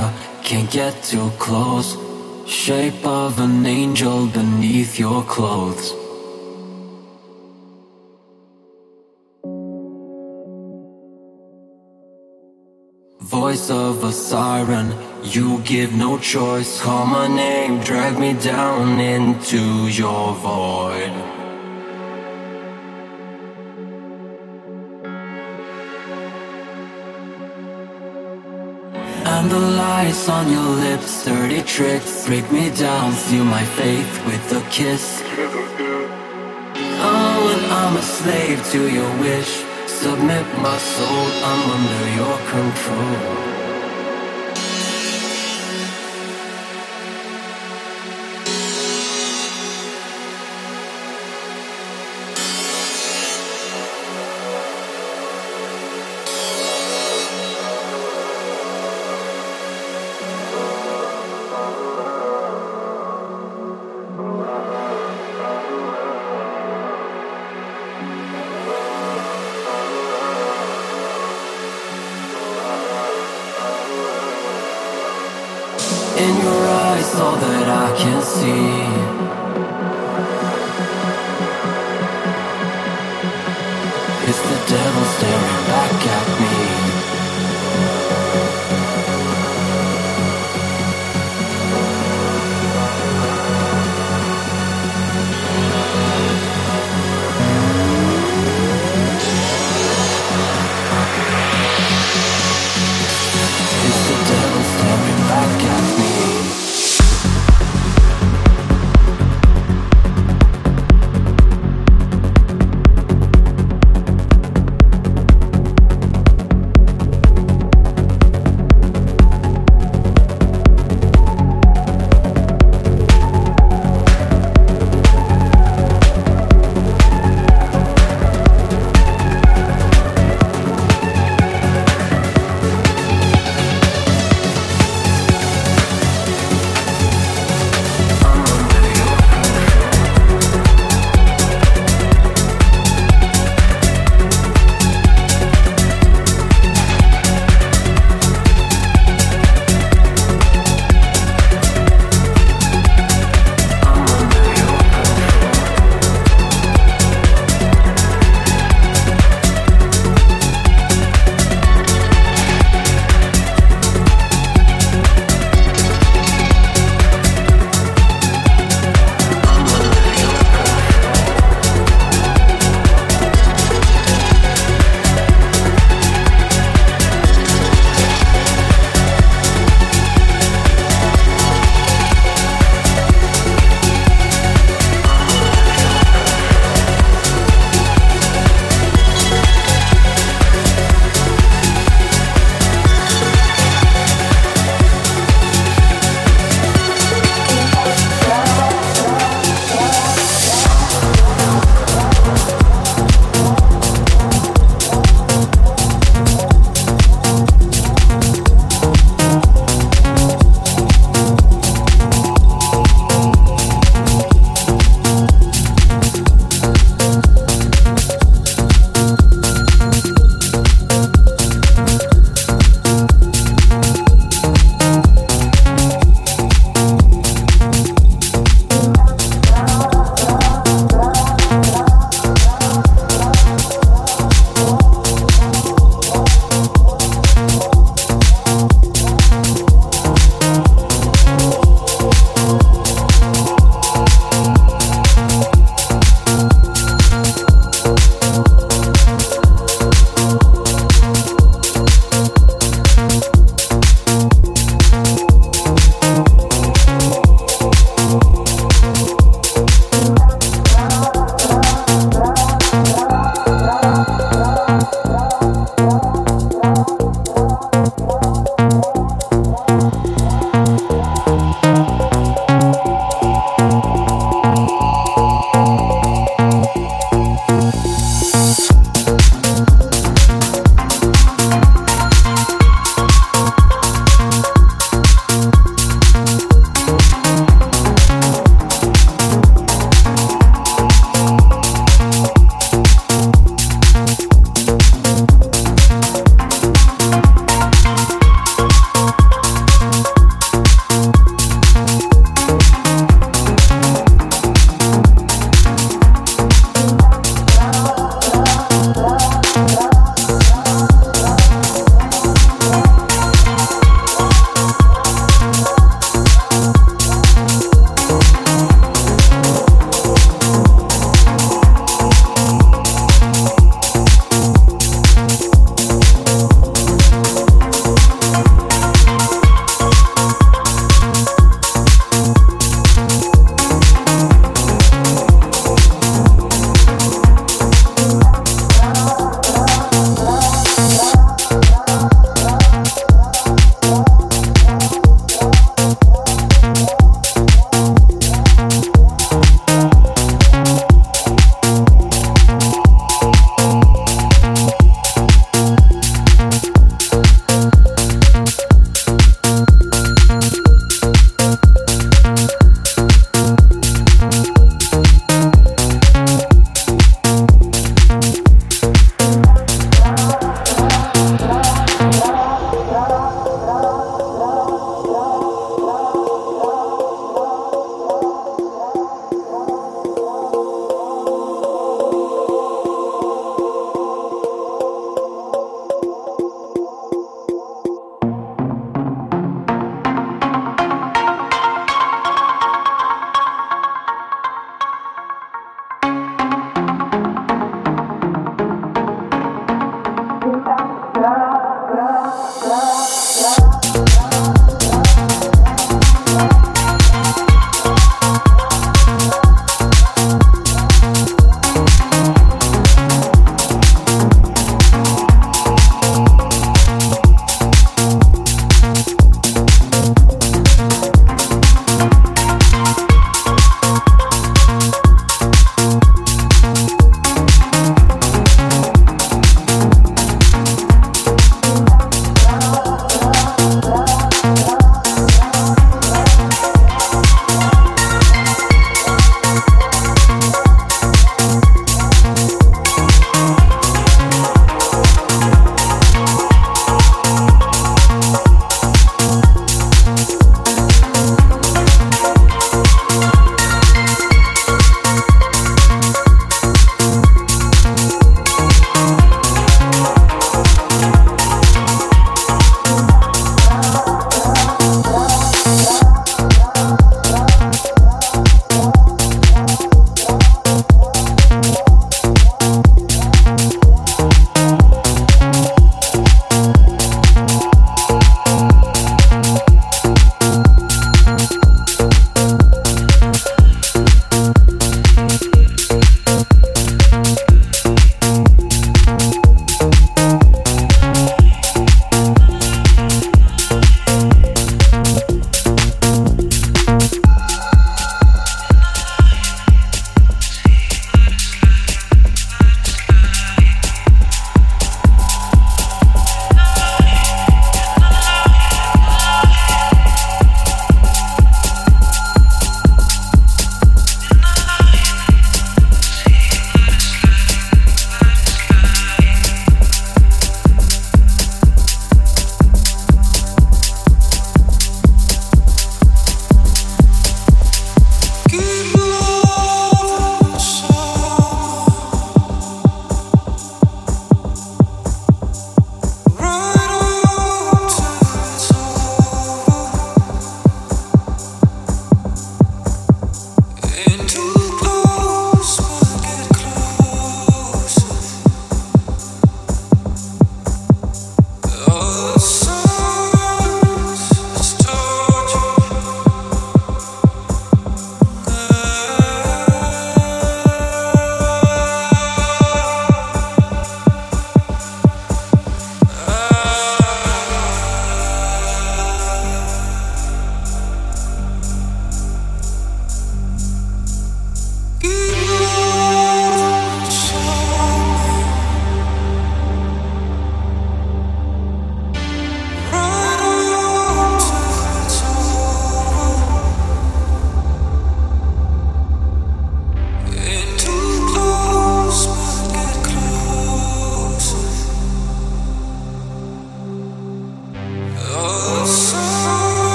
fire, can't get too close. Shape of an angel beneath your clothes. Voice of a siren, you give no choice. Call my name, drag me down into your void. And the lies on your lips, dirty tricks, break me down, seal my faith with a kiss. Oh, and I'm a slave to your wish, submit my soul, I'm under your control. In your eyes, all that I can see. It's the devil staring back at me. It's the devil staring back at me.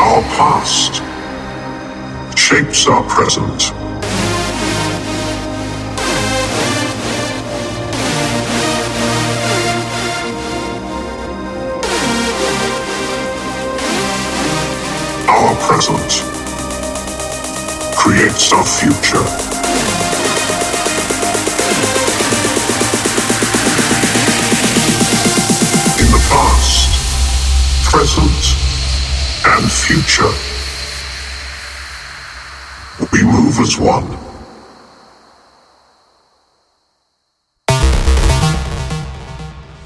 our past, shapes our present, creates our future. In the past, present, and future, we move as one.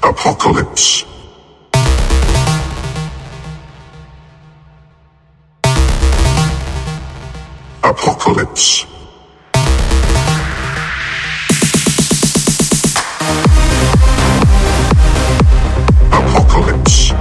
Apocalypse. Apocalypse. Apocalypse.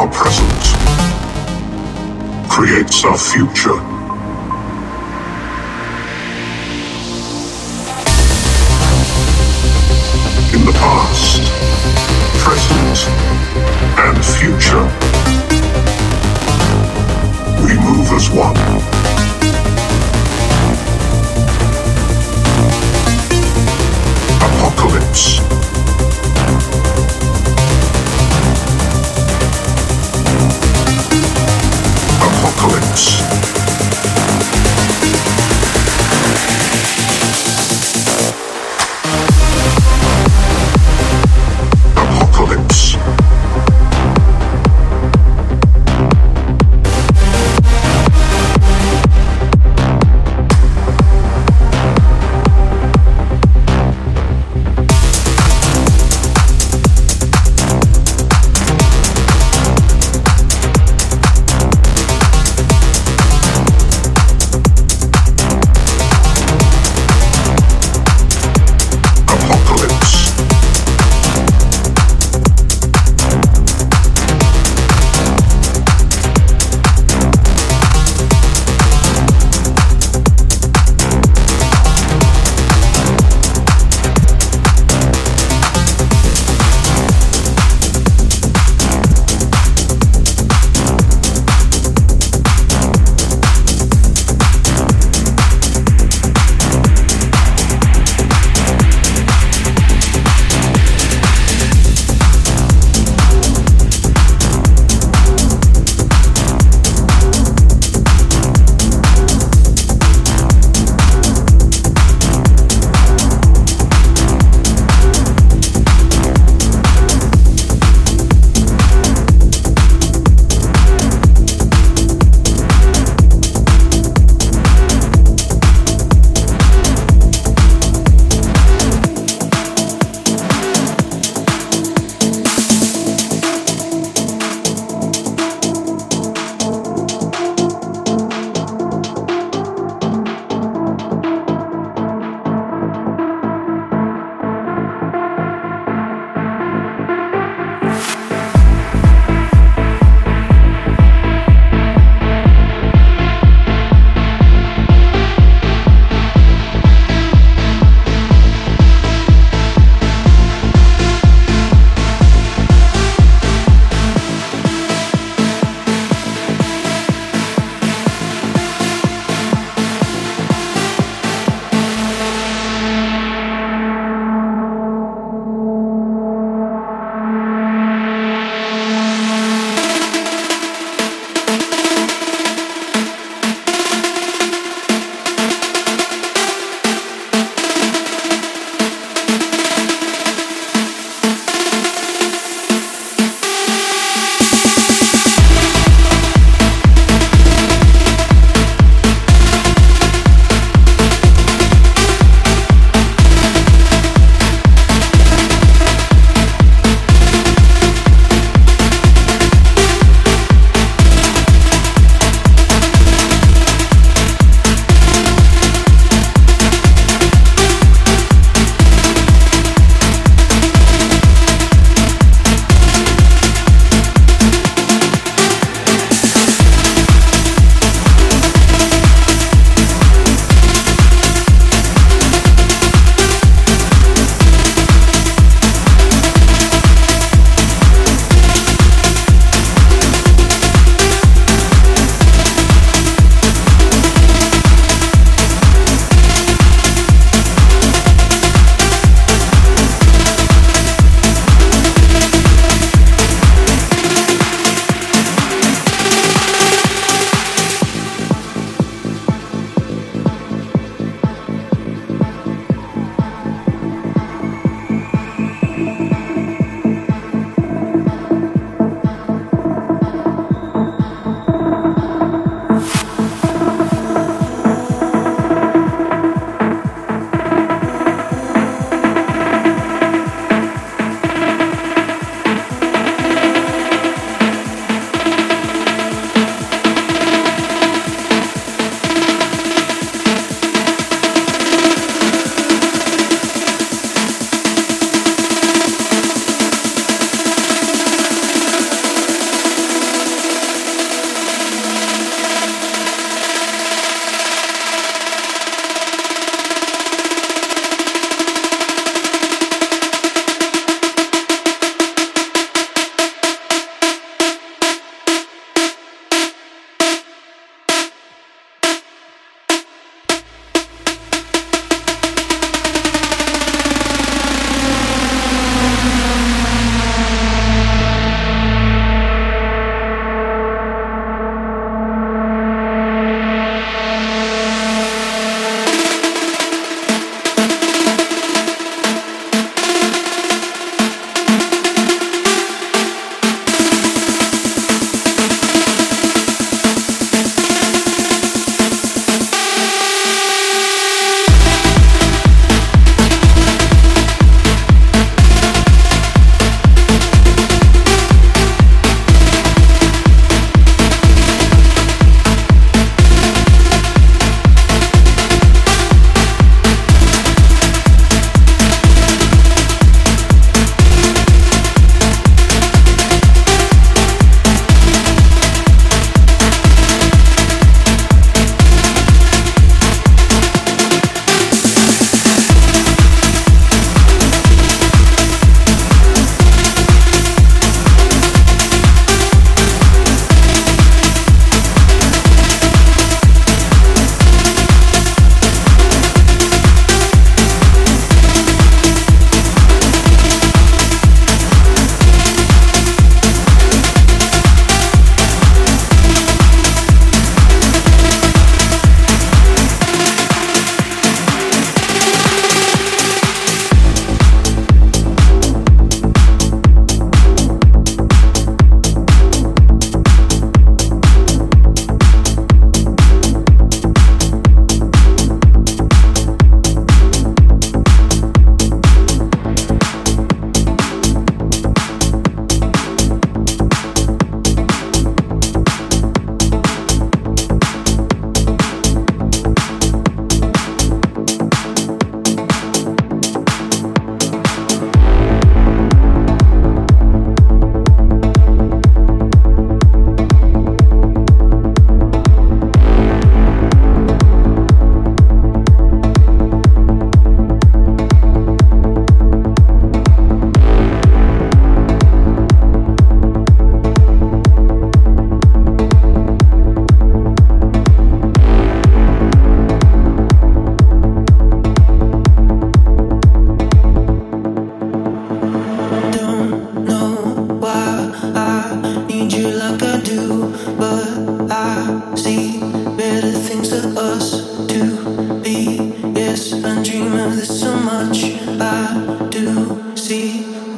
Our present, creates our future. In the past, present, and future, we move as one. Apocalypse. Apocalypse. Apocalypse.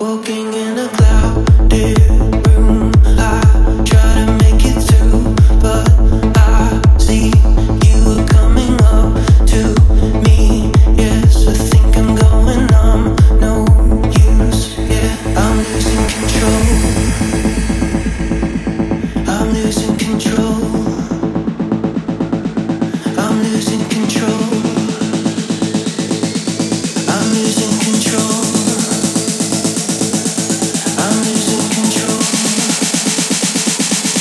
Walking in a clouded room, I try to make it through, but I see you were coming up to me. Yes, I think I'm going numb, no use, yeah. I'm losing control, I'm losing control, I'm losing control, I'm losing control. I'm losing control, I'm losing control, I'm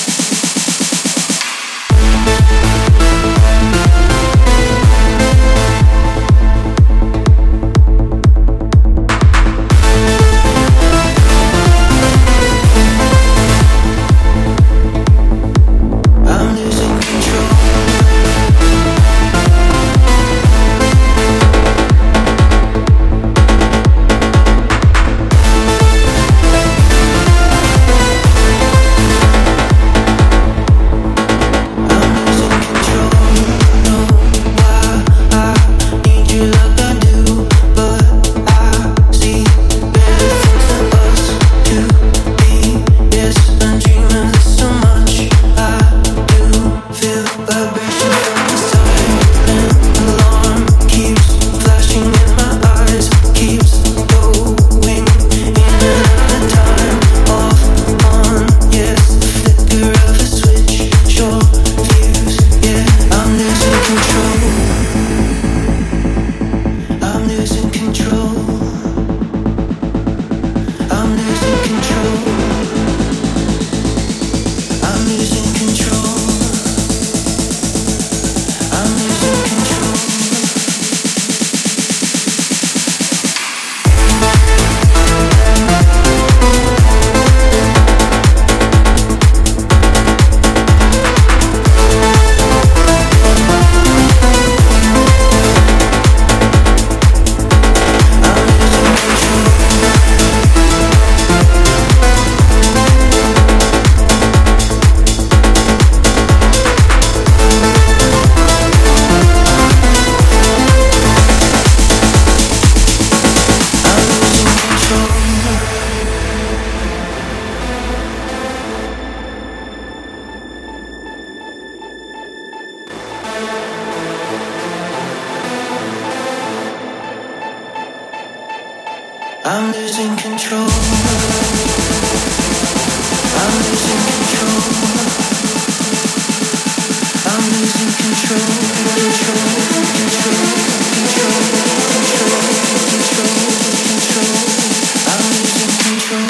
losing control, control, control, control, control, control, control, I'm losing control.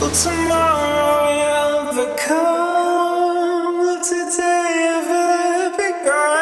Will tomorrow ever come? Will today ever begun?